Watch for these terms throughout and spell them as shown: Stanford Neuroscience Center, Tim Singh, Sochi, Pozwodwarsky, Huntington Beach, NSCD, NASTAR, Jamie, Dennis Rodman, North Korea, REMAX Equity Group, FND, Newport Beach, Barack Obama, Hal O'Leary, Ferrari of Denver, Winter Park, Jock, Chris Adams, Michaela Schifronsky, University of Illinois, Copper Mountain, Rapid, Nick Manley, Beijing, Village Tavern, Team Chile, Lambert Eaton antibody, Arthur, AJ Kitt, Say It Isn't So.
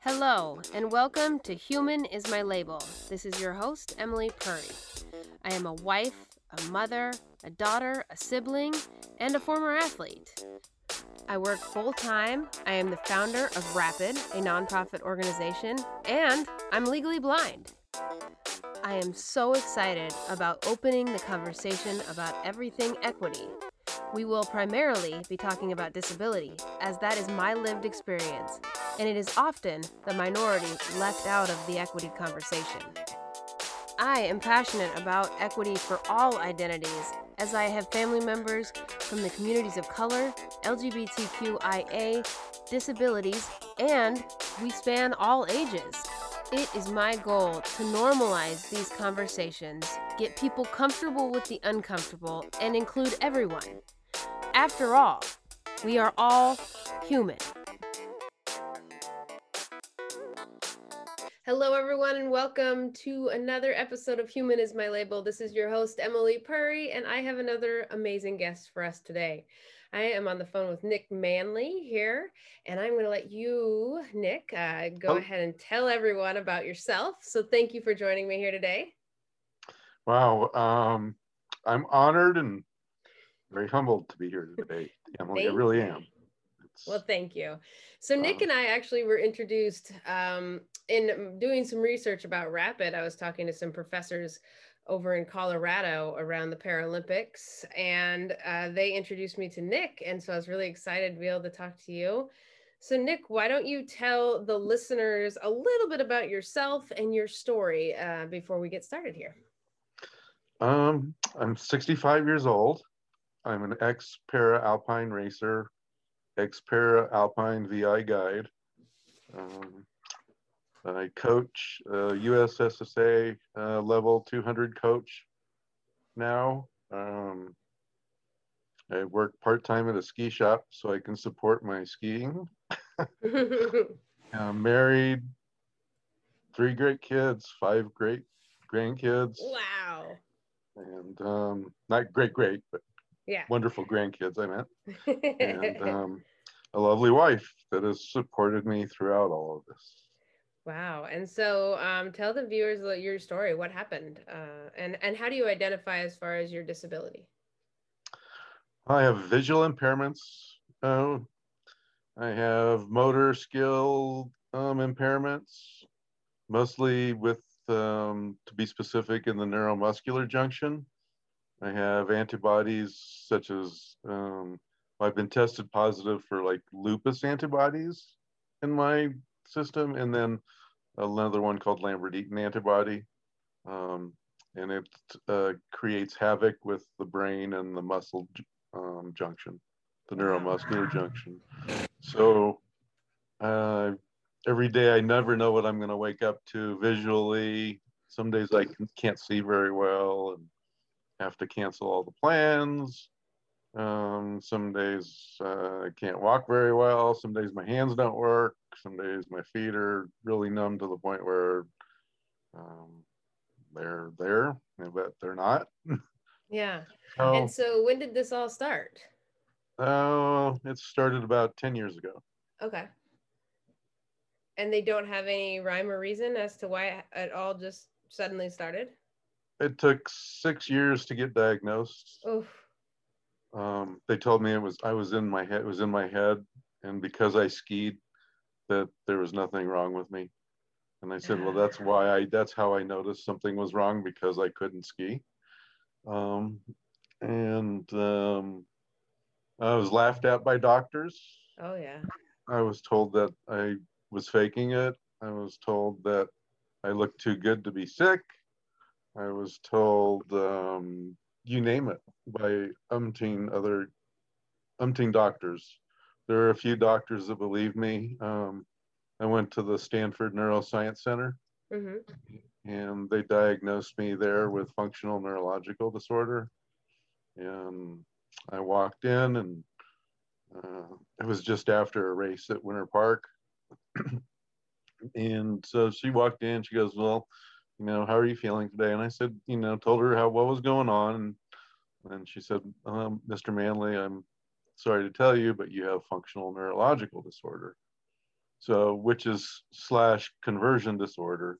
Hello, and welcome to Human Is My Label. This is your host, Emily Perry. I am a wife, a mother, a daughter, a sibling, and a former athlete. I work full-time, I am the founder of Rapid, a nonprofit organization, and I'm legally blind. I am so excited about opening the conversation about everything equity. We will primarily be talking about disability, as that is my lived experience, and it is often the minority left out of the equity conversation. I am passionate about equity for all identities, as I have family members from the communities of color, LGBTQIA, disabilities, and we span all ages. It is my goal to normalize these conversations, get people comfortable with the uncomfortable, and include everyone. After all, we are all human. Hello, everyone, and welcome to another episode of Human Is My Label. This is your host, Emily Perry, and I have another amazing guest for us today. I am on the phone with Nick Manley here, and I'm going to let you, Nick, go ahead and tell everyone about yourself. So thank you for joining me here today. Wow. I'm honored and very humbled to be here today, Emily. I really am. Well, thank you. So Nick and I actually were introduced in doing some research about Rapid. I was talking to some professors over in Colorado around the Paralympics, and they introduced me to Nick. And so I was really excited to be able to talk to you. So Nick, why don't you tell the listeners a little bit about yourself and your story before we get started here? I'm 65 years old. I'm an ex-para alpine racer, ex-para alpine VI guide. I coach, USSSA level 200 coach now. I work part-time at a ski shop so I can support my skiing. I'm married, 3 great kids, 5 great grandkids. Wow. And not great, but yeah, wonderful grandkids, I meant. And a lovely wife that has supported me throughout all of this. Wow. And so tell the viewers your story. What happened? And how do you identify as far as your disability? I have visual impairments. I have motor skill impairments, mostly with, to be specific, in the neuromuscular junction. I have antibodies such as, I've been tested positive for like lupus antibodies in my system, and then another one called Lambert Eaton antibody, and it creates havoc with the brain and the muscle junction, the neuromuscular junction. So every day I never know what I'm going to wake up to visually. Some days I can't see very well and have to cancel all the plans. Some days I can't walk very well. Some days my hands don't work. Some days my feet are really numb to the point where they're there, but they're not. Yeah. And so when did this all start? Oh, it started about 10 years ago. Okay. And they don't have any rhyme or reason as to why it all just suddenly started? It took 6 years to get diagnosed. Oof. They told me it was in my head, and because I skied, that there was nothing wrong with me. And I said, well, that's how I noticed something was wrong, because I couldn't ski. I was laughed at by doctors. Oh yeah. I was told that I was faking it. I was told that I looked too good to be sick. I was told, you name it, by umpteen doctors. There are a few doctors that believe me. I went to the Stanford Neuroscience Center, and they diagnosed me there with functional neurological disorder. And I walked in, and it was just after a race at Winter Park. And so she walked in, she goes, well, how are you feeling today? And I said, told her what was going on. And she said, Mr. Manley, I'm sorry to tell you, but you have functional neurological disorder. So, which is / conversion disorder.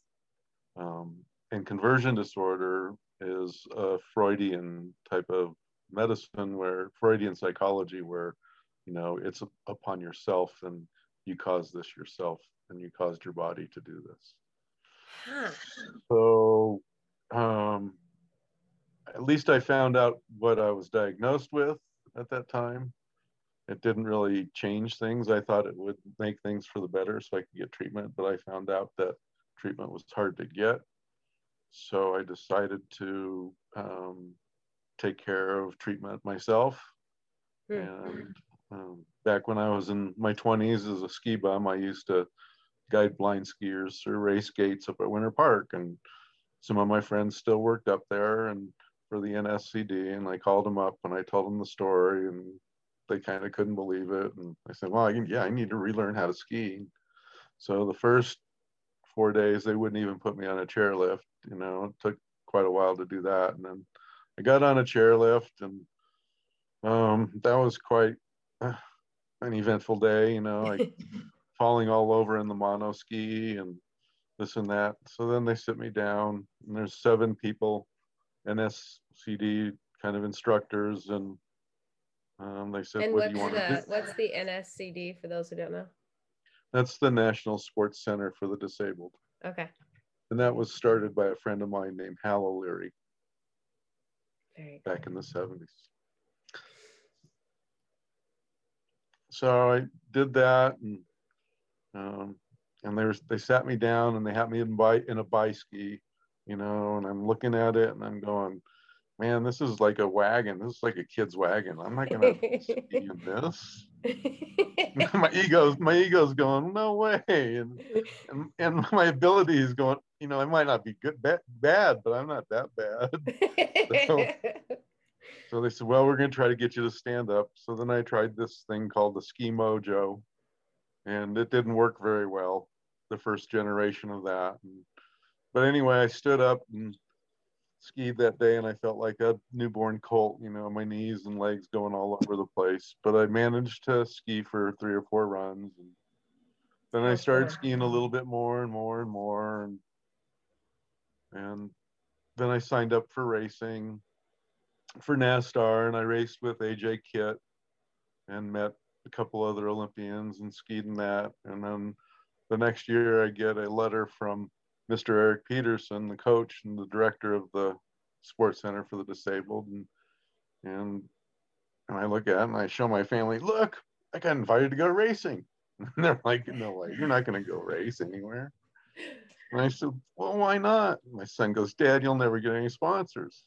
And conversion disorder is a Freudian type of medicine where, Freudian psychology where, you know, it's upon yourself and you caused this yourself and you caused your body to do this. Huh. So, at least I found out what I was diagnosed with at that time. It didn't really change things. I thought it would make things for the better so I could get treatment, but I found out that treatment was hard to get. So I decided to take care of treatment myself. And back when I was in my 20s as a ski bum, I used to guide blind skiers through race gates up at Winter Park. And some of my friends still worked up there and for the NSCD. And I called them up and I told them the story, and they kind of couldn't believe it. And I said, well, I need to relearn how to ski. So the first 4 days, they wouldn't even put me on a chairlift. You know, it took quite a while to do that. And then I got on a chairlift, and that was quite an eventful day, you know, like falling all over in the mono ski and this and that. So then they sit me down, and there's 7 people, NSCD kind of instructors, and they said, and what do you want to do? What's the NSCD for those who don't know? That's the National Sports Center for the Disabled. Okay. And that was started by a friend of mine named Hal O'Leary back in the 70s. So I did that, and they sat me down, and they had me in a bi-ski, you know, and I'm looking at it, and I'm going, man, this is like a wagon. This is like a kid's wagon. I'm not gonna ski in this. My ego's going, no way, and my ability is going, you know, I might not be good, bad, but I'm not that bad. So they said, well, we're going to try to get you to stand up. So then I tried this thing called the Ski Mojo, and it didn't work very well, the first generation of that. But anyway, I stood up and skied that day, and I felt like a newborn colt, you know, my knees and legs going all over the place. But I managed to ski for 3 or 4 runs. And then I started skiing a little bit more and more and more. And then I signed up for racing for NASTAR, and I raced with AJ Kitt and met a couple other Olympians and skied in that. And then the next year I get a letter from Mr. Eric Peterson, the coach and the director of the Sports Center for the Disabled. And I look at it and I show my family, look, I got invited to go racing. And they're like, no way, you're not going to go race anywhere. And I said, well, why not? And my son goes, Dad, you'll never get any sponsors.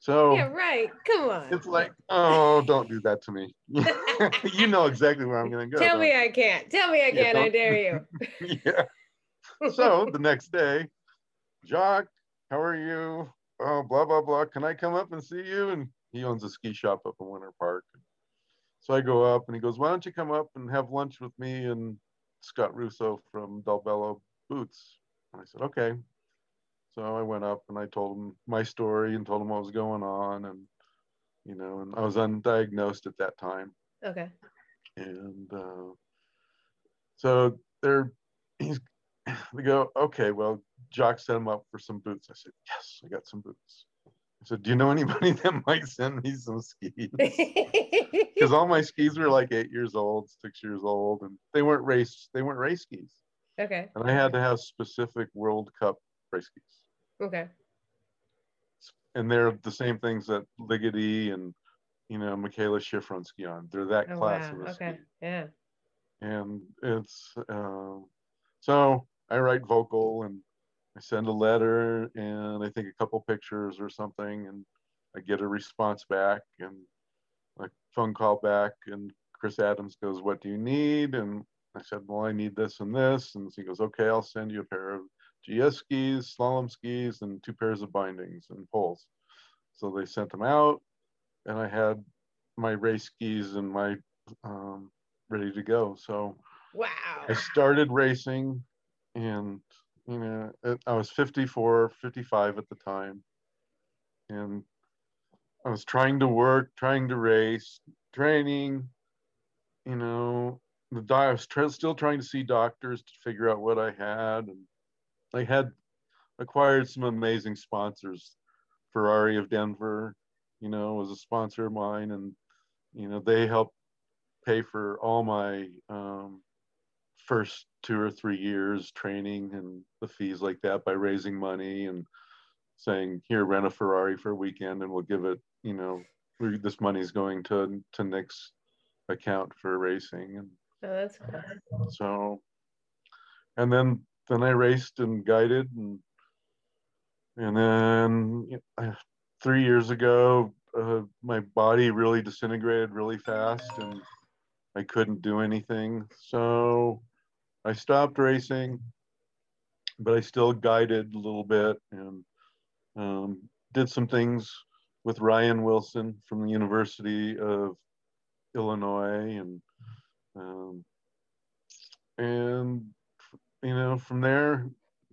So yeah, right. Come on. It's like, oh, don't do that to me. You know exactly where I'm going to go. Tell me I can't. Tell me I can't. I dare you. Yeah. So the next day, Jock, how are you? Oh, blah, blah, blah. Can I come up and see you? And he owns a ski shop up in Winter Park. So I go up, and he goes, why don't you come up and have lunch with me and Scott Russo from Dalbello Boots? And I said, okay. So I went up and I told him my story and told him what was going on, and, you know, and I was undiagnosed at that time. Okay. And so they go, okay, well, Jock set him up for some boots. I said, yes, I got some boots. I said, do you know anybody that might send me some skis? Because all my skis were like 6 years old, and they weren't race skis. Okay. And I had to have specific World Cup race skis. Okay. And they're the same things that Ligety and, you know, Michaela Schifronsky on. They're that class of a ski. Yeah. And it's so I write vocal, and I send a letter, and I think a couple pictures or something, and I get a response back and a phone call back, and Chris Adams goes, what do you need? And I said, well, I need this and this. And so he goes, okay, I'll send you a pair of GS skis, slalom skis, and 2 pairs of bindings and poles. So they sent them out, and I had my race skis and my ready to go. So wow. I started racing, and you know, I was 54, 55 at the time, and I was trying to work, trying to race, training, you know, I was still trying to see doctors to figure out what I had. And I had acquired some amazing sponsors. Ferrari of Denver, you know, was a sponsor of mine, and, you know, they helped pay for all my first 2 or 3 years training and the fees like that by raising money and saying, here, rent a Ferrari for a weekend and we'll give it, you know, this money's going to Nick's account for racing. And oh, that's cool. So, and then I raced and guided, and then 3 years ago, my body really disintegrated really fast and I couldn't do anything. So I stopped racing, but I still guided a little bit and did some things with Ryan Wilson from the University of Illinois. And you know, from there,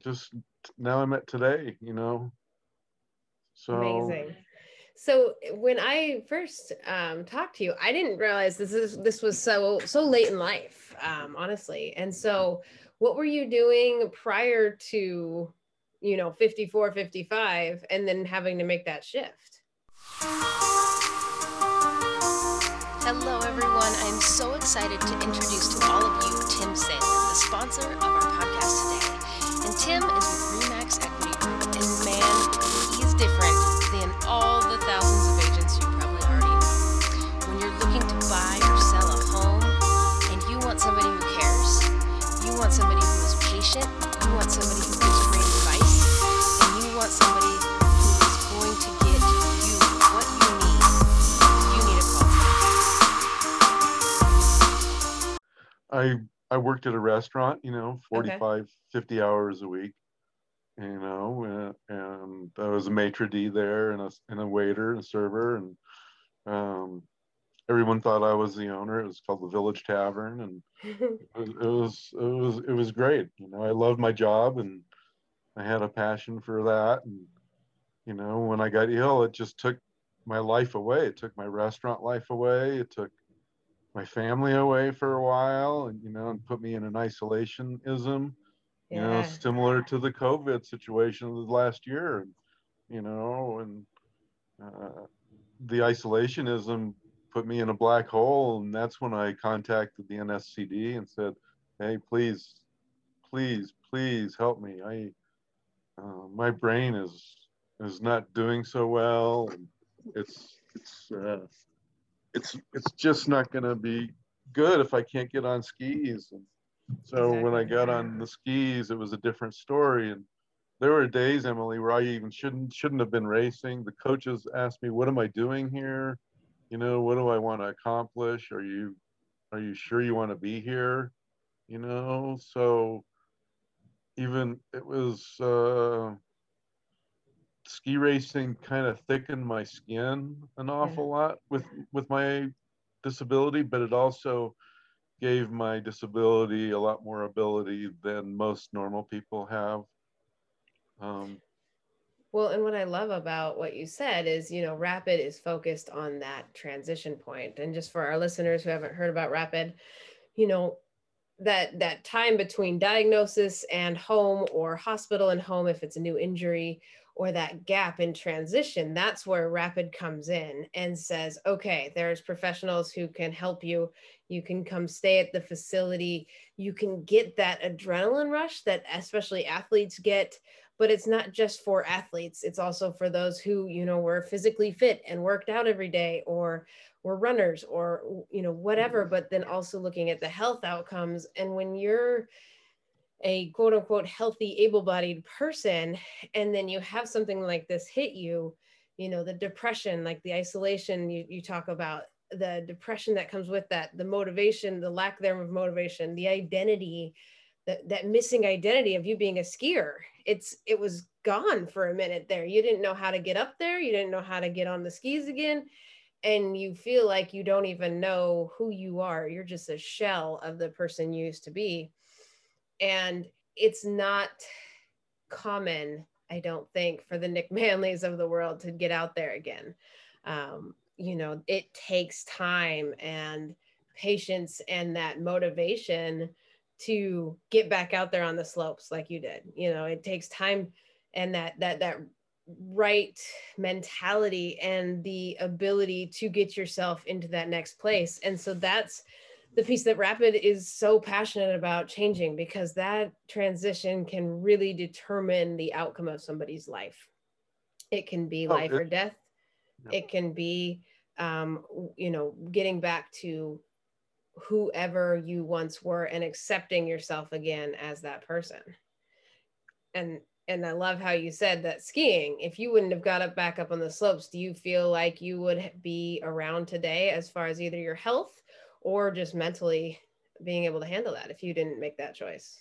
just now I'm at today, you know, so. Amazing. So when I first talked to you, I didn't realize this was so late in life, honestly. And so what were you doing prior to, you know, 54, 55, and then having to make that shift? Hello, everyone. I'm so excited to introduce to all of you Tim Singh, the sponsor of our podcast today. And Tim is with REMAX Equity Group, and man, he's different than all the thousands of agents you probably already know. When you're looking to buy or sell a home, and you want somebody who cares, you want somebody who is patient, you want somebody who gives great advice, and you want somebody who is going to get you what you need a call. I worked at a restaurant, you know, 45, okay, 50 hours a week. You know, and I was a maitre d' there and a waiter and a server, and everyone thought I was the owner. It was called the Village Tavern, and it was great. You know, I loved my job, and I had a passion for that. And you know, when I got ill, it just took my life away. It took my restaurant life away. It took my family away for a while, and you know, and put me in an isolationism. You know, yeah, similar to the COVID situation of last year, you know, and the isolationism put me in a black hole. And that's when I contacted the NSCD and said, hey, please, please, please help me. My brain is not doing so well. And it's just not going to be good if I can't get on skis. And so exactly. When I got on the skis, it was a different story. And there were days, Emily, where I even shouldn't have been racing. The coaches asked me, what am I doing here? You know, what do I want to accomplish? Are you sure you want to be here? You know, so even it was ski racing kind of thickened my skin an awful lot with my disability, but it also gave my disability a lot more ability than most normal people have. Well, and what I love about what you said is, you know, Rapid is focused on that transition point. And just for our listeners who haven't heard about Rapid, you know, that time between diagnosis and home, or hospital and home if it's a new injury, or that gap in transition, that's where Rapid comes in and says, okay, there's professionals who can help you. You can come stay at the facility. You can get that adrenaline rush that especially athletes get, but it's not just for athletes. It's also for those who, you know, were physically fit and worked out every day, or were runners, or, you know, whatever, but then also looking at the health outcomes. And when you're a quote unquote healthy, able-bodied person, and then you have something like this hit you, you know, the depression, like the isolation you talk about, the depression that comes with that, the motivation, the lack thereof motivation, the identity, that missing identity of you being a skier. It was gone for a minute there. You didn't know how to get up there. You didn't know how to get on the skis again. And you feel like you don't even know who you are. You're just a shell of the person you used to be. And it's not common, I don't think, for the Nick Manleys of the world to get out there again. you know, it takes time and patience and that motivation to get back out there on the slopes like you did. You know, it takes time and that right mentality and the ability to get yourself into that next place. And so that's the piece that Rapid is so passionate about changing, because that transition can really determine the outcome of somebody's life. It can be life or death. No. It can be, you know, getting back to whoever you once were and accepting yourself again as that person. And I love how you said that skiing, if you wouldn't have got up back up on the slopes, do you feel like you would be around today as far as either your health or just mentally being able to handle that if you didn't make that choice?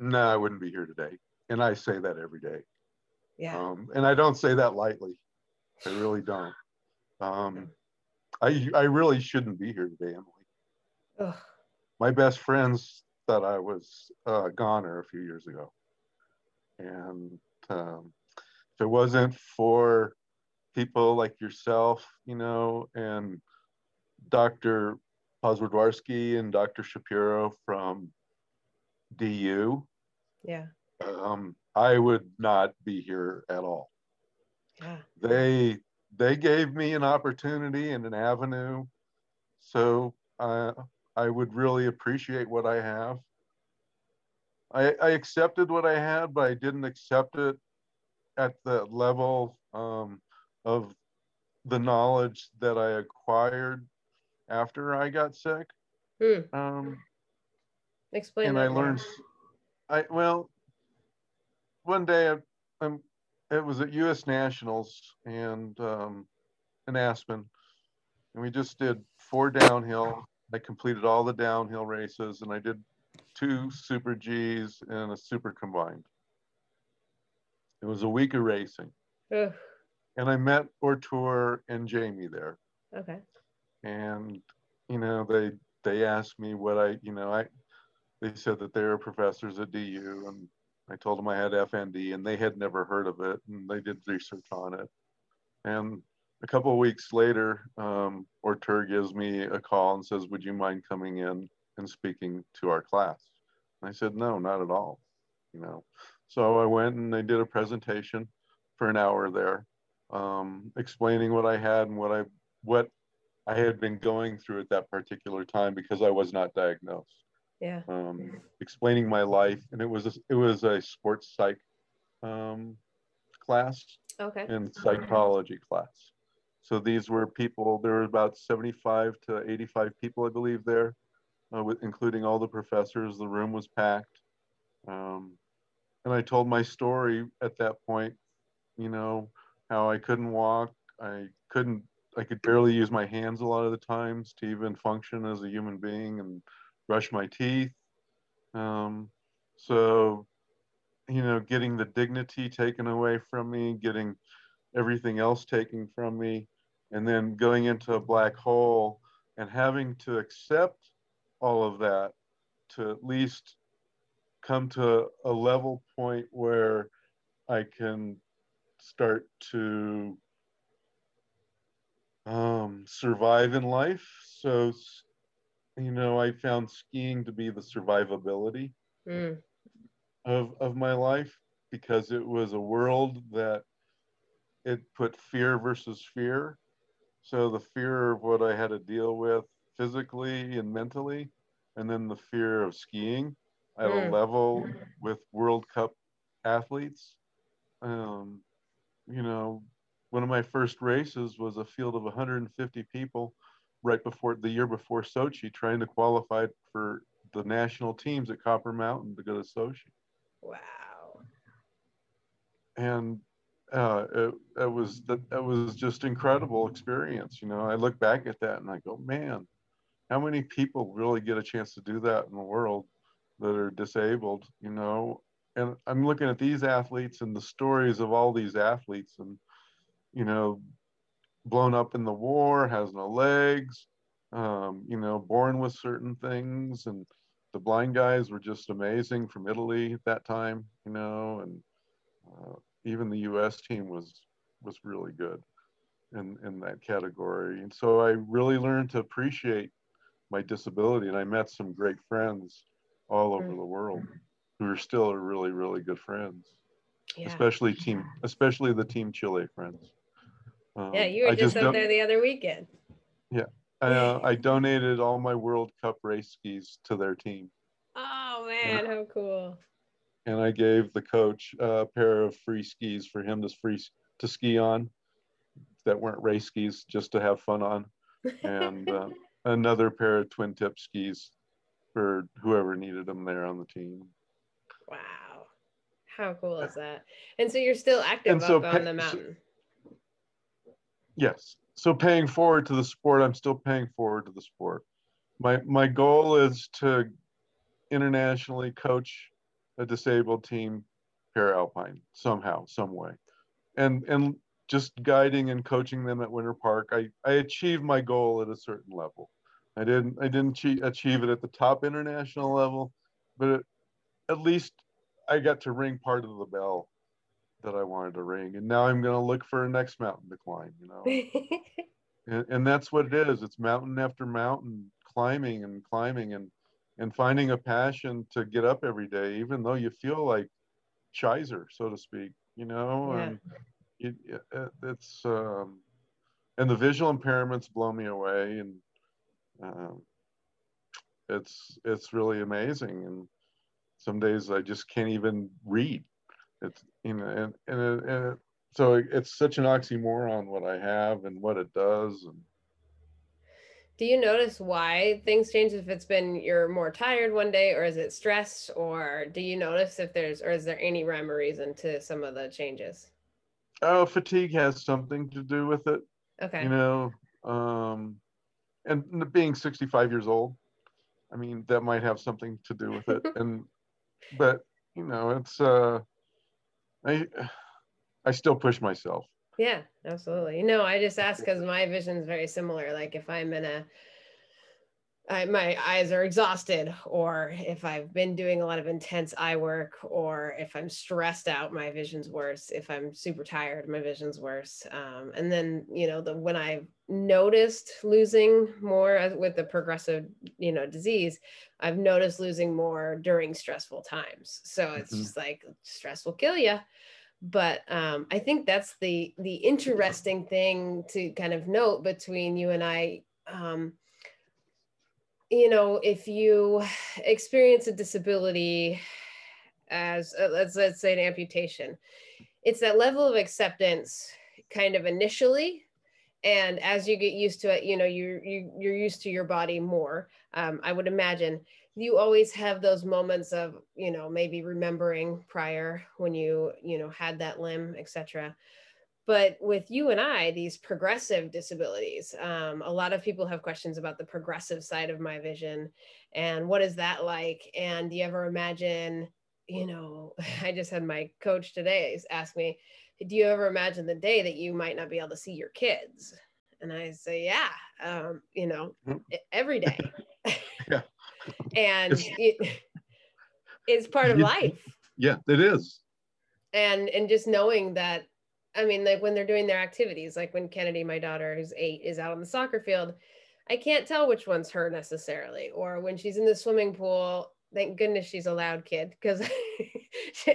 No, I wouldn't be here today. And I say that every day. Yeah. And I don't say that lightly. I really don't. I really shouldn't be here today, Emily. Ugh. My best friends thought I was a goner a few years ago. And if it wasn't for people like yourself, you know, and Dr. Pozwodwarsky and Dr. Shapiro from DU, yeah, I would not be here at all. Yeah. They gave me an opportunity and an avenue, so I would really appreciate what I have. I accepted what I had, but I didn't accept it at the level of the knowledge that I acquired after I got sick. Explain. And that I learned. Well, one day it was at U.S. Nationals and in Aspen, and we just did 4 downhill. I completed all the downhill races, and I did 2 Super Gs and a Super Combined. It was a week of racing. Ugh. And I met Arthur and Jamie there. Okay. And, you know, they asked me what they said that they were professors at DU, and I told them I had FND, and they had never heard of it, and they did research on it. And a couple of weeks later, Arthur gives me a call and says, would you mind coming in and speaking to our class? And I said, no, not at all, you know. So I went and I did a presentation for an hour there, explaining what I had and what I had been going through at that particular time, because I was not diagnosed. Yeah. Explaining my life, and it was a sports psych class. Okay. And psychology class. So these were people, there were about 75 to 85 people, I believe, there, including all the professors. The room was packed. And I told my story at that point, you know, how I couldn't walk. I could barely use my hands a lot of the times to even function as a human being and brush my teeth. So, you know, getting the dignity taken away from me, getting everything else taken from me, and then going into a black hole and having to accept all of that to at least come to a level point where I can start to survive in life. So, you know, I found skiing to be the survivability of my life, because it was a world that it put fear versus fear. So the fear of what I had to deal with physically and mentally, and then the fear of skiing at a level with World Cup athletes. You know, one of my first races was a field of 150 people right before the year before Sochi, trying to qualify for the national teams at Copper Mountain to go to Sochi. Wow. And it was just incredible experience. You know, I look back at that and I go, man, how many people really get a chance to do that in the world that are disabled, you know? And I'm looking at these athletes and the stories of all these athletes, and, you know, blown up in the war, has no legs, you know, born with certain things. And the blind guys were just amazing from Italy at that time, you know, and even the U.S. team was really good. in that category. And so I really learned to appreciate my disability, and I met some great friends all over the world who are still really, really good friends, especially the Team Chile friends. Yeah, you were just out there the other weekend. Yeah, I donated all my World Cup race skis to their team. Oh man, how cool. And I gave the coach a pair of free skis for him to ski on that weren't race skis, just to have fun on. And another pair of twin tip skis for whoever needed them there on the team. Wow. How cool is that? And so you're still active on the mountain. Yes. So paying forward to the sport, I'm still paying forward to the sport. My goal is to internationally coach a disabled team para-alpine somehow, some way. And just guiding and coaching them at Winter Park, I achieved my goal at a certain level. I didn't achieve it at the top international level, but at least I got to ring part of the bell that I wanted to ring. And now I'm going to look for a next mountain to climb, you know. and that's what it is. It's mountain after mountain, climbing and climbing, and finding a passion to get up every day, even though you feel like Chizer, so to speak, you know. Yeah. And it's and the visual impairments blow me away, and it's really amazing. And some days I just can't even read. It's, you know, and so it's such an oxymoron what I have and what it does. And do you notice why things change? If it's been you're more tired one day, or is it stress, or do you notice if there's, or is there any rhyme or reason to some of the changes? Oh, fatigue has something to do with it. Okay. You know, and being 65 years old, I mean, that might have something to do with it. But you know, it's I still push myself. Yeah, absolutely. No, I just ask because my vision is very similar. Like if I'm in my eyes are exhausted, or if I've been doing a lot of intense eye work, or if I'm stressed out, my vision's worse. If I'm super tired, my vision's worse. And then, you know, when I've noticed losing more with the progressive, you know, disease, I've noticed losing more during stressful times. So it's just like stress will kill you. But I think that's the interesting thing to kind of note between you and I. You know, if you experience a disability as let's say an amputation, it's that level of acceptance kind of initially. And as you get used to it, you know, you're used to your body more. I would imagine you always have those moments of, you know, maybe remembering prior when you had that limb, etc. But with you and I, these progressive disabilities, a lot of people have questions about the progressive side of my vision and what is that like? And do you ever imagine, you know, I just had my coach today ask me, do you ever imagine the day that you might not be able to see your kids? And I say, yeah, you know, every day. Yeah. And it's part of life. Yeah, it is. And just knowing that, I mean, like when they're doing their activities, like when Kennedy, my daughter, who's 8, is out on the soccer field, I can't tell which one's her necessarily. Or when she's in the swimming pool, thank goodness she's a loud kid, because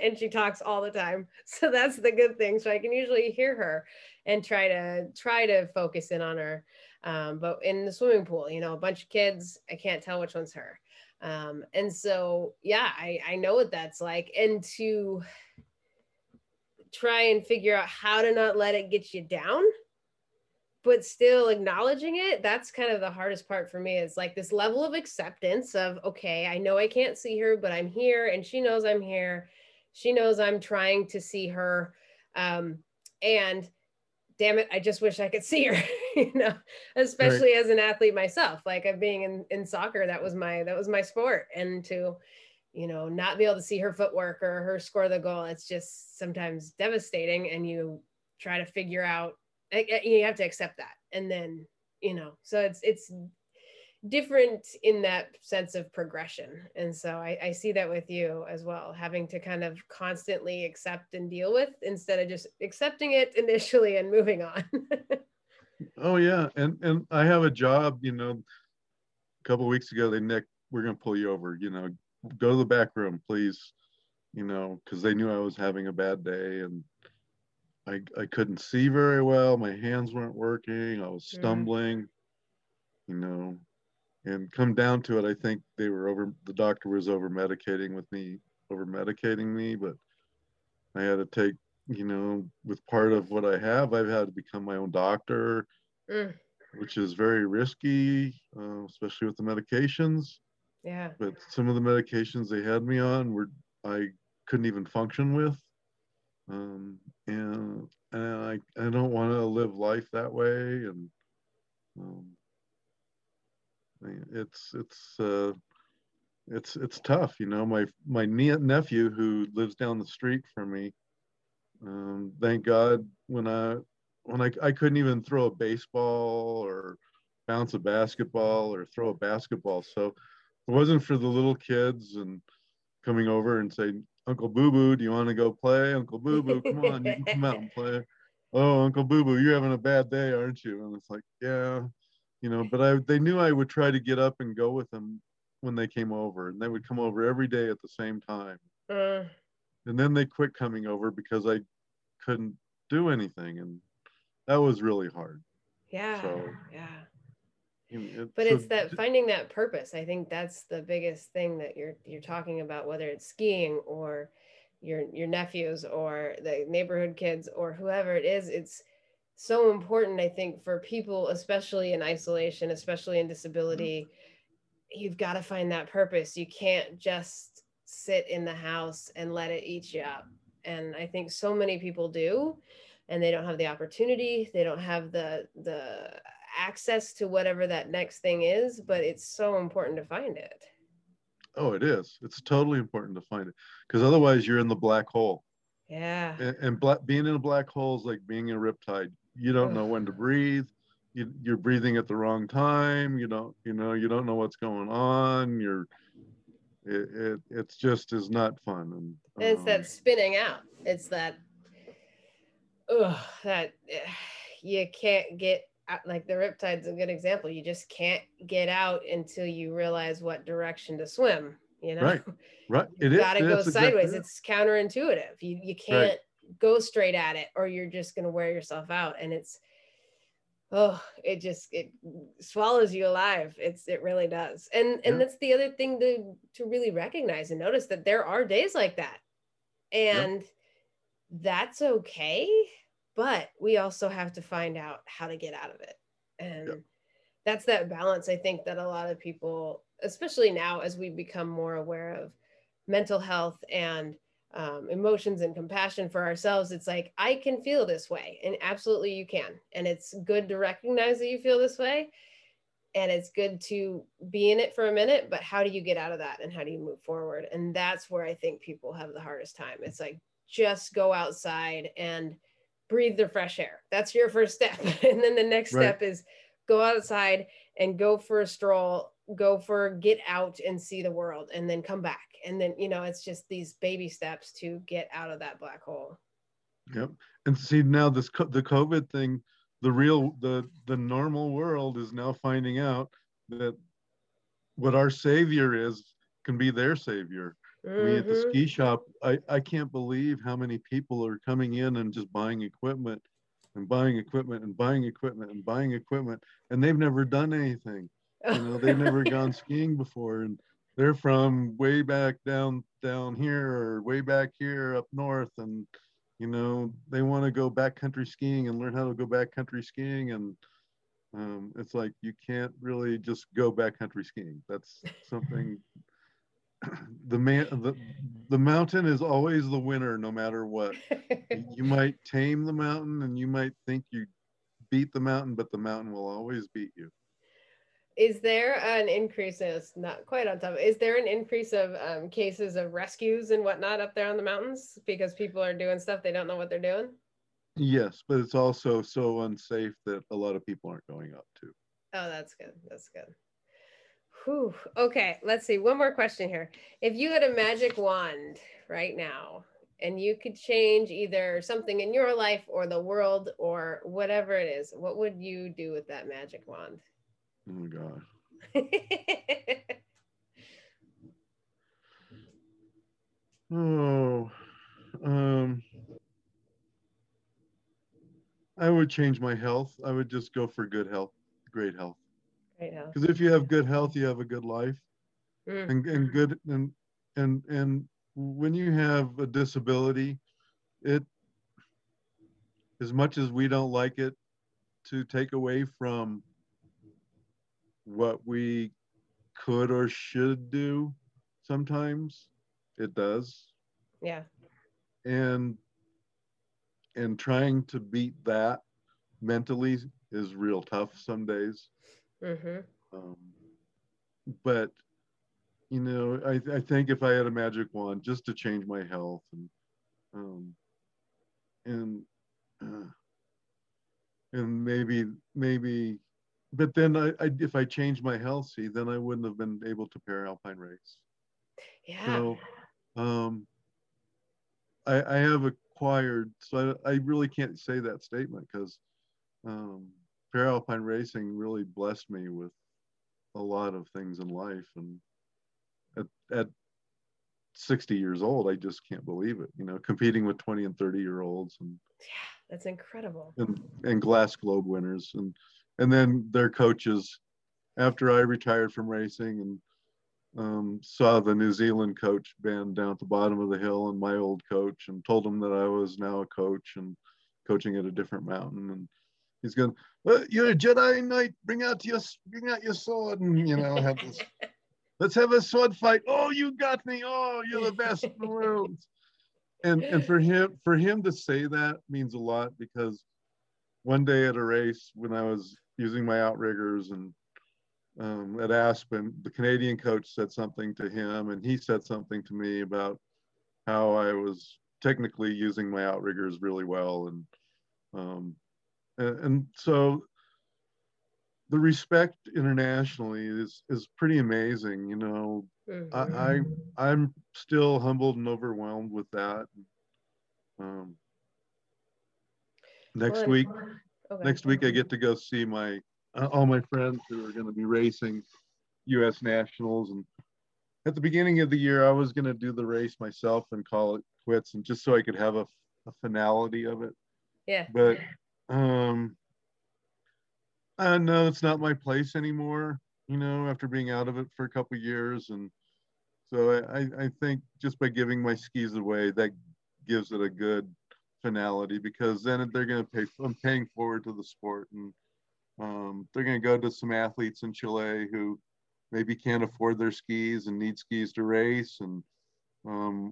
and she talks all the time. So that's the good thing. So I can usually hear her and try to focus in on her. But in the swimming pool, you know, a bunch of kids, I can't tell which one's her. And so, yeah, I know what that's like. And to try and figure out how to not let it get you down, but still acknowledging it, that's kind of the hardest part for me, is like this level of acceptance of, okay, I know I can't see her, but I'm here, and she knows I'm here. She knows I'm trying to see her. And damn it, I just wish I could see her, you know, especially as an athlete myself, like being in soccer, that was my sport. And to, you know, not be able to see her footwork or her score the goal, it's just sometimes devastating. And you try to figure out, you have to accept that. And then, you know, so it's different in that sense of progression. And so I see that with you as well, having to kind of constantly accept and deal with, instead of just accepting it initially and moving on. Oh yeah, and I have a job, you know. A couple of weeks ago, Nick, we're gonna pull you over, you know, go to the back room, please, you know, because they knew I was having a bad day and I couldn't see very well. My hands weren't working. I was stumbling, you know. And come down to it, I think they were the doctor was over medicating me, but I had to take, you know, with part of what I have, I've had to become my own doctor, which is very risky, especially with the medications. Yeah. But some of the medications they had me on I couldn't even function with. And I don't want to live life that way. And it's tough, you know. My nephew who lives down the street from me, thank God, when I couldn't even throw a baseball or bounce a basketball or throw a basketball. So if it wasn't for the little kids and coming over and saying, Uncle Boo Boo, do you want to go play? Uncle Boo Boo, come on, you can come out and play. Oh, Uncle Boo Boo, you're having a bad day, aren't you? And it's like, yeah, you know. But they knew I would try to get up and go with them when they came over, and they would come over every day at the same time. And then they quit coming over because I couldn't do anything, and that was really hard. Yeah, so, yeah. You know, it's that finding that purpose. I think that's the biggest thing that you're talking about, whether it's skiing or your nephews or the neighborhood kids or whoever it is. It's so important, I think, for people, especially in isolation, especially in disability. You've got to find that purpose. You can't just sit in the house and let it eat you up. And I think so many people do, and they don't have the opportunity. They don't have the access to whatever that next thing is, but it's so important to find it. Oh, it is. It's totally important to find it, because otherwise you're in the black hole. Yeah. And being in a black hole is like being in a riptide. You don't know when to breathe. You're breathing at the wrong time. You don't know what's going on. It just is not fun. And it's that spinning out. It's that, you can't get out. Like the riptide's a good example. You just can't get out until you realize what direction to swim, you know? Right. You've got to go sideways. Exactly. It's counterintuitive. You can't go straight at it, or you're just going to wear yourself out. And it's, it swallows you alive. It really does. And that's the other thing to really recognize and notice, that there are days like that. And that's okay, but we also have to find out how to get out of it. And that's that balance, I think, that a lot of people, especially now as we become more aware of mental health and emotions and compassion for ourselves, it's like, I can feel this way, and absolutely you can. And it's good to recognize that you feel this way, and it's good to be in it for a minute, but how do you get out of that, and how do you move forward? And that's where I think people have the hardest time. It's like, just go outside and breathe the fresh air. That's your first step. And then the next step is go outside and go for a stroll, get out and see the world, and then come back. And then, you know, it's just these baby steps to get out of that black hole. Yep. And see, now the COVID thing, the normal world is now finding out that what our savior is can be their savior. I mean, at the ski shop, I can't believe how many people are coming in and just buying equipment and buying equipment and buying equipment and buying equipment, and they've never done anything. You know, they've never gone skiing before, and they're from way back down here or way back here up north, and you know, they want to go backcountry skiing and learn how to go backcountry skiing. And it's like, you can't really just go backcountry skiing. That's something. The mountain is always the winner, no matter what. You might tame the mountain, and you might think you beat the mountain, but the mountain will always beat you. Is there an increase? It's not quite on top. Is there an increase of cases of rescues and whatnot up there on the mountains because people are doing stuff they don't know what they're doing? Yes, but it's also so unsafe that a lot of people aren't going up to. Oh, that's good. That's good. Whew. Okay, let's see. One more question here. If you had a magic wand right now and you could change either something in your life or the world or whatever it is, what would you do with that magic wand? Oh my God. I would change my health. I would just go for good health, great health. Great health. Because if you have good health, you have a good life. Mm. And when you have a disability, it, as much as we don't like it to take away from what we could or should do, sometimes it does. Yeah. And trying to beat that mentally is real tough some days. Mm-hmm. But you know, I think if I had a magic wand, just to change my health and maybe, but then if I changed my health, see, then I wouldn't have been able to para-alpine race. Yeah. So I have acquired, so I really can't say that statement because para-alpine racing really blessed me with a lot of things in life. And at 60 years old, I just can't believe it, you know, competing with 20 and 30 year olds. And, yeah, that's incredible. And Glass Globe winners and then their coaches. After I retired from racing and saw the New Zealand coach band down at the bottom of the hill and my old coach, and told him that I was now a coach and coaching at a different mountain, and he's going, well, you're a Jedi Knight, bring out your sword, and you know, have this let's have a sword fight. Oh, you got me. Oh, you're the best in the world. And for him to say that means a lot, because one day at a race when I was using my outriggers and at Aspen, the Canadian coach said something to him, and he said something to me about how I was technically using my outriggers really well. And so the respect internationally is pretty amazing, you know. Mm-hmm. I'm still humbled and overwhelmed with that. Next week I get to go see my all my friends who are going to be racing U.S. Nationals. And at the beginning of the year, I was going to do the race myself and call it quits, and just so I could have a finality of it. Yeah. But no, it's not my place anymore, you know, after being out of it for a couple of years. And so I think just by giving my skis away, that gives it a good finality, because then they're going to pay, I'm paying forward to the sport. And they're going to go to some athletes in Chile who maybe can't afford their skis and need skis to race. And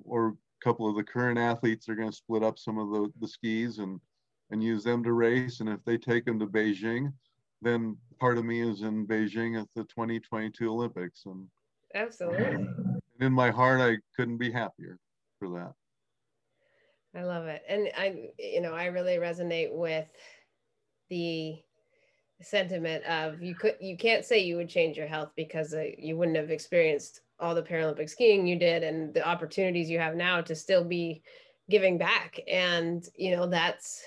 or a couple of the current athletes are going to split up some of the skis and use them to race. And if they take them to Beijing, then part of me is in Beijing at the 2022 Olympics. And absolutely. And in my heart, I couldn't be happier for that. I love it. And I really resonate with the sentiment of you can't say you would change your health, because you wouldn't have experienced all the Paralympic skiing you did and the opportunities you have now to still be giving back. And, you know, that's,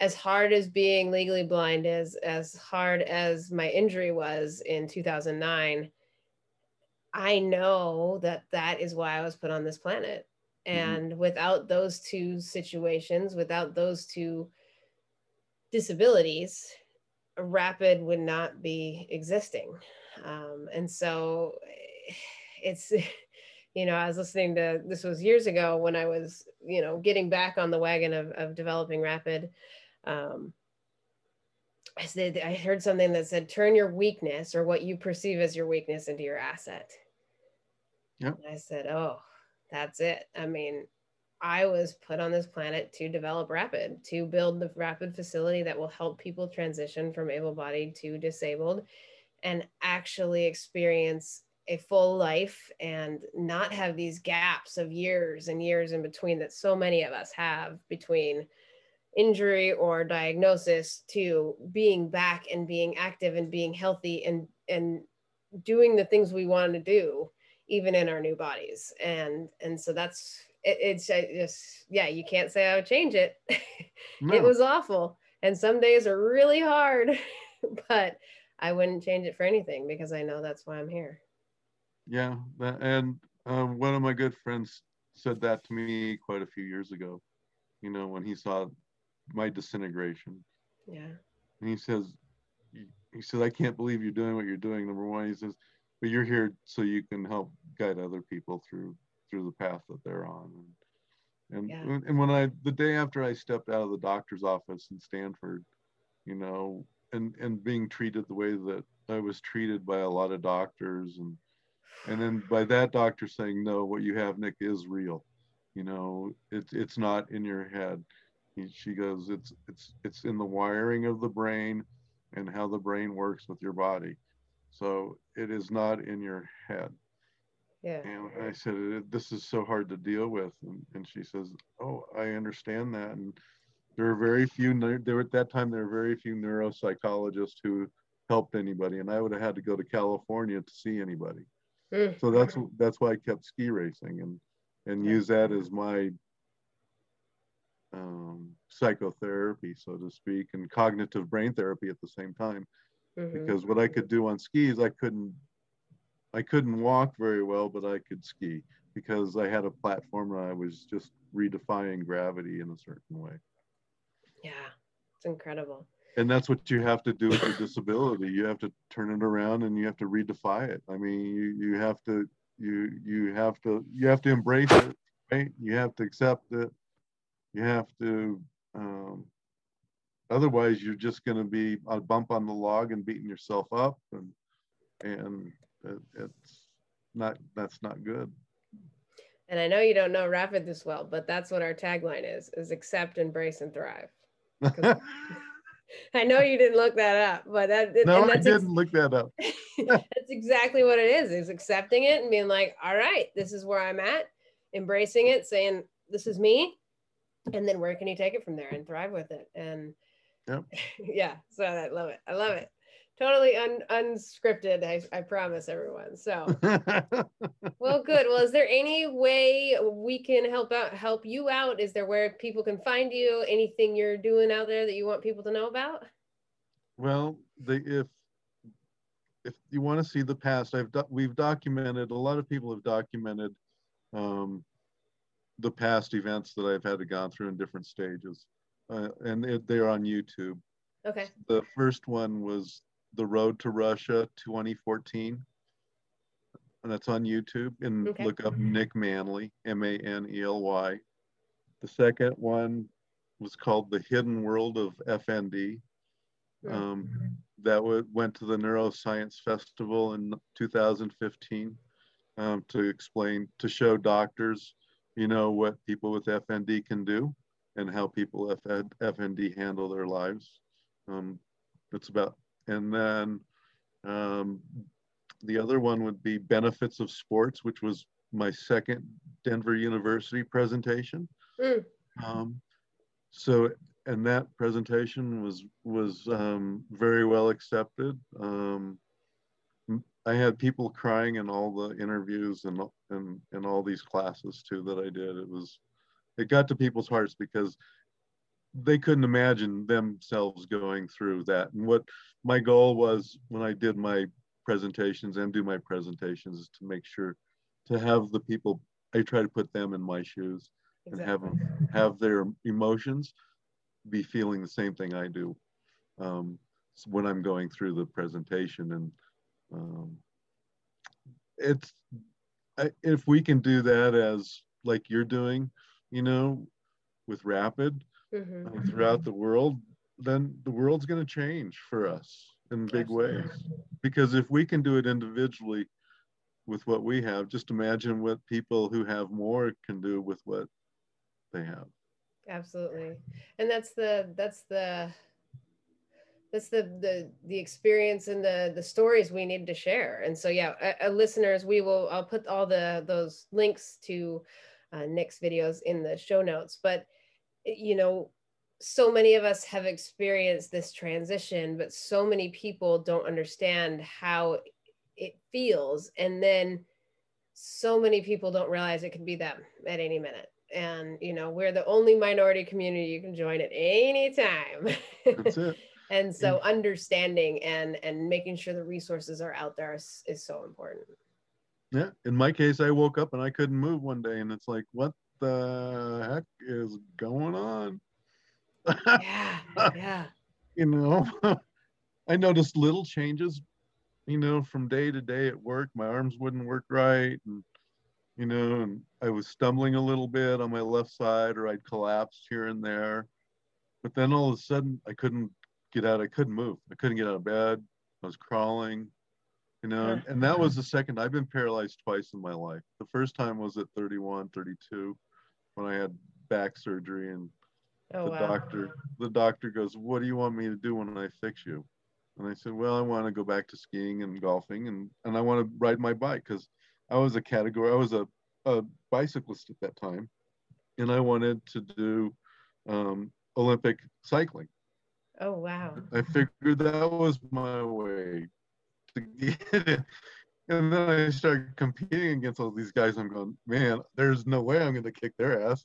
as hard as being legally blind is, as hard as my injury was in 2009, I know that is why I was put on this planet. And mm-hmm. without those two situations, without those two disabilities, Rapid would not be existing. And so it's, you know, I was listening to, this was years ago when I was, you know, getting back on the wagon of developing Rapid. I heard something that said, turn your weakness, or what you perceive as your weakness, into your asset. Yep. And I said, oh, that's it. I mean, I was put on this planet to develop Rapid, to build the Rapid facility that will help people transition from able-bodied to disabled and actually experience a full life and not have these gaps of years and years in between that so many of us have between injury or diagnosis to being back and being active and being healthy and doing the things we want to do, even in our new bodies. And so that's, it's just, you can't say I would change it. No. It was awful. And some days are really hard, but I wouldn't change it for anything because I know that's why I'm here. Yeah. And one of my good friends said that to me quite a few years ago, you know, when he saw my disintegration. Yeah. And he says, I can't believe you're doing what you're doing. Number one, he says, but you're here so you can help guide other people through the path that they're on. And when the day after I stepped out of the doctor's office in Stanford, you know, and being treated the way that I was treated by a lot of doctors, and then by that doctor saying, no, what you have, Nick, is real. You know, it's not in your head. She goes, it's in the wiring of the brain and how the brain works with your body. So it is not in your head. Yeah. And I said, this is so hard to deal with. And she says, oh, I understand that. And there were at that time very few neuropsychologists who helped anybody. And I would have had to go to California to see anybody. So that's why I kept ski racing and use that as my psychotherapy, so to speak, and cognitive brain therapy at the same time. Mm-hmm. Because what I could do on skis, I couldn't walk very well, but I could ski because I had a platform and I was just redefining gravity in a certain way. Yeah, it's incredible. And that's what you have to do with your disability. You have to turn it around and you have to redefine it. I mean, you have to embrace it, right? You have to accept it. You have to. Otherwise, you're just going to be a bump on the log and beating yourself up, and that's not good. And I know you don't know Rapid this well, but that's what our tagline is accept, embrace, and thrive. I know you didn't look that up, but I didn't look that up. That's exactly what it is accepting it and being like, all right, this is where I'm at, embracing it, saying this is me, and then where can you take it from there and thrive with it. And yep. Yeah, so I love it. Totally unscripted, I promise everyone. So, well, good. Well, is there any way we can help you out? Is there where people can find you? Anything you're doing out there that you want people to know about? Well, if you want to see the past, we've documented. A lot of people have documented the past events that I've had to gone through in different stages, and they're on YouTube. Okay. The first one was The Road to Russia 2014, and that's on YouTube, and okay. Look up Nick Manley, M-A-N-E-L-Y. The second one was called The Hidden World of FND. That went to the Neuroscience Festival in 2015 to show doctors, you know, what people with FND can do and how people with FND handle their lives. And then the other one would be Benefits of Sports, which was my second Denver University presentation. And that presentation was very well accepted. I had people crying in all the interviews and all these classes too that I did. It got to people's hearts because they couldn't imagine themselves going through that. And what my goal was when I did my presentations and do my presentations is to make sure to have the people, I try to put them in my shoes. Exactly. And have them have their emotions be feeling the same thing I do when I'm going through the presentation. And if we can do that as like you're doing, you know, with Rapid, mm-hmm. throughout the world, then the world's going to change for us in big Absolutely. Ways. Because if we can do it individually with what we have, just imagine what people who have more can do with what they have. Absolutely. And that's the experience and the stories we need to share. And so, yeah, listeners, I'll put all those links to Nick's videos in the show notes, but you know, so many of us have experienced this transition, but so many people don't understand how it feels. And then so many people don't realize it could be them at any minute. and you know, we're the only minority community you can join at any time. That's it. And so understanding and making sure the resources are out there is so important. Yeah, in my case, I woke up and I couldn't move one day, and it's like, what the heck is going on? Yeah, yeah. You know, I noticed little changes, you know, from day to day at work. My arms wouldn't work right, and you know, and I was stumbling a little bit on my left side, or I'd collapsed here and there. But then all of a sudden, I couldn't get out. I couldn't move. I couldn't get out of bed. I was crawling, you know, and that was the second. I've been paralyzed twice in my life. The first time was at 31, 32, when I had back surgery, and the doctor goes, "What do you want me to do when I fix you?" And I said, "Well, I want to go back to skiing and golfing, and I want to ride my bike," because I was a bicyclist at that time, and I wanted to do Olympic cycling. Oh, wow. I figured that was my way to get it. And then I started competing against all these guys. I'm going, man, there's no way I'm going to kick their ass.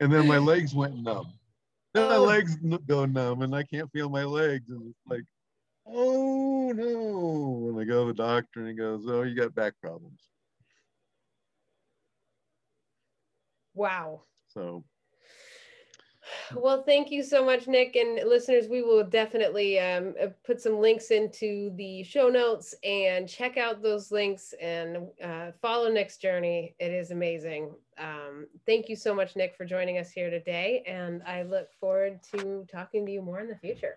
And then my legs went numb. Then my legs go numb, and I can't feel my legs. And it's like, oh, no. And I go to the doctor, and he goes, oh, you got back problems. Wow. So. Well, thank you so much, Nick. And listeners, we will definitely put some links into the show notes, and check out those links, and follow Nick's journey. It is amazing. Thank you so much, Nick, for joining us here today. And I look forward to talking to you more in the future.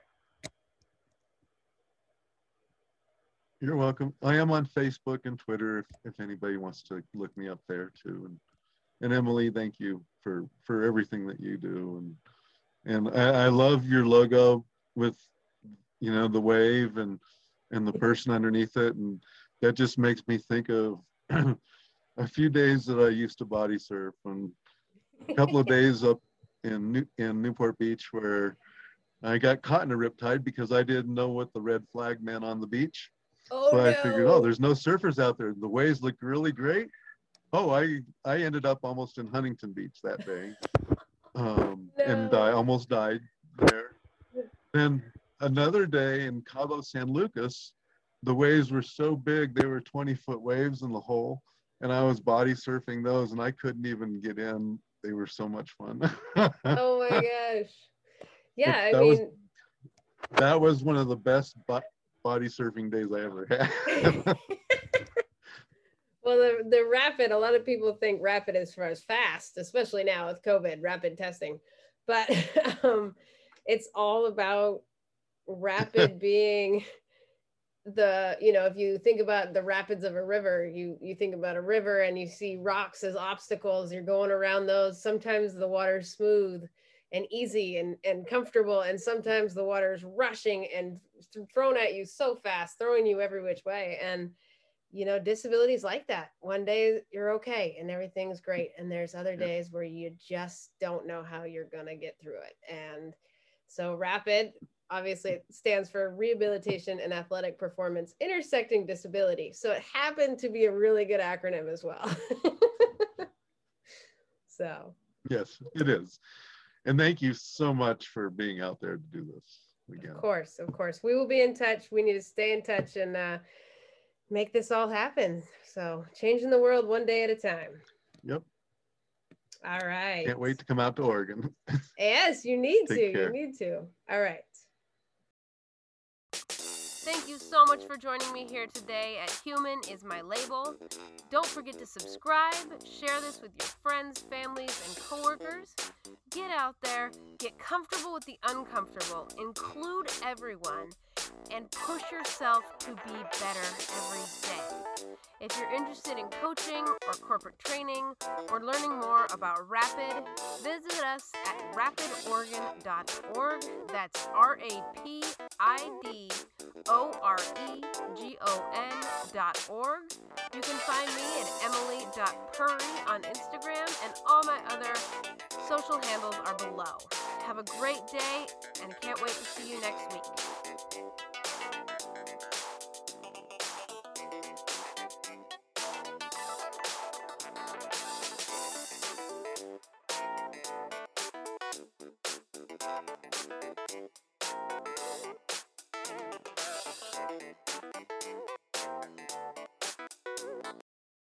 You're welcome. I am on Facebook and Twitter if anybody wants to look me up there too. And Emily, thank you for everything that you do. And I love your logo with, you know, the wave and the person underneath it. And that just makes me think of a few days that I used to body surf, and a couple of days up in Newport Beach where I got caught in a riptide because I didn't know what the red flag meant on the beach. Oh, so I figured, oh, there's no surfers out there. The waves look really great. Oh, I ended up almost in Huntington Beach that day, and I almost died there. Then another day in Cabo San Lucas, the waves were so big, they were 20-foot waves in the hole, and I was body surfing those, and I couldn't even get in. They were so much fun. Oh, my gosh. Yeah, that was one of the best body surfing days I ever had. Well, the Rapid, a lot of people think Rapid is for us fast, especially now with COVID, rapid testing, but it's all about Rapid being the, you know, if you think about the rapids of a river, you think about a river and you see rocks as obstacles, you're going around those. Sometimes the water's smooth and easy and comfortable, and sometimes the water's rushing and thrown at you so fast, throwing you every which way. And you know, disabilities like that. One day you're okay and everything's great, and there's other days where you just don't know how you're gonna get through it. And so RAPID obviously stands for Rehabilitation and Athletic Performance Intersecting Disability. So it happened to be a really good acronym as well. So. Yes, it is. And thank you so much for being out there to do this again. Of course, of course. We will be in touch. We need to stay in touch and make this all happen. So changing the world one day at a time. Yep. All right. Can't wait to come out to Oregon. Yes, you need to. You need to. All right. Thank you so much for joining me here today at Human Is My Label. Don't forget to subscribe, share this with your friends, families, and coworkers. Get out there, get comfortable with the uncomfortable, include everyone, and push yourself to be better every day. If you're interested in coaching or corporate training or learning more about Rapid, visit us at rapidoregon.org. That's RAPIDOREGON.org. You can find me at emily.curry on Instagram, and all my other social handles are below. Have a great day, and can't wait to see you next week.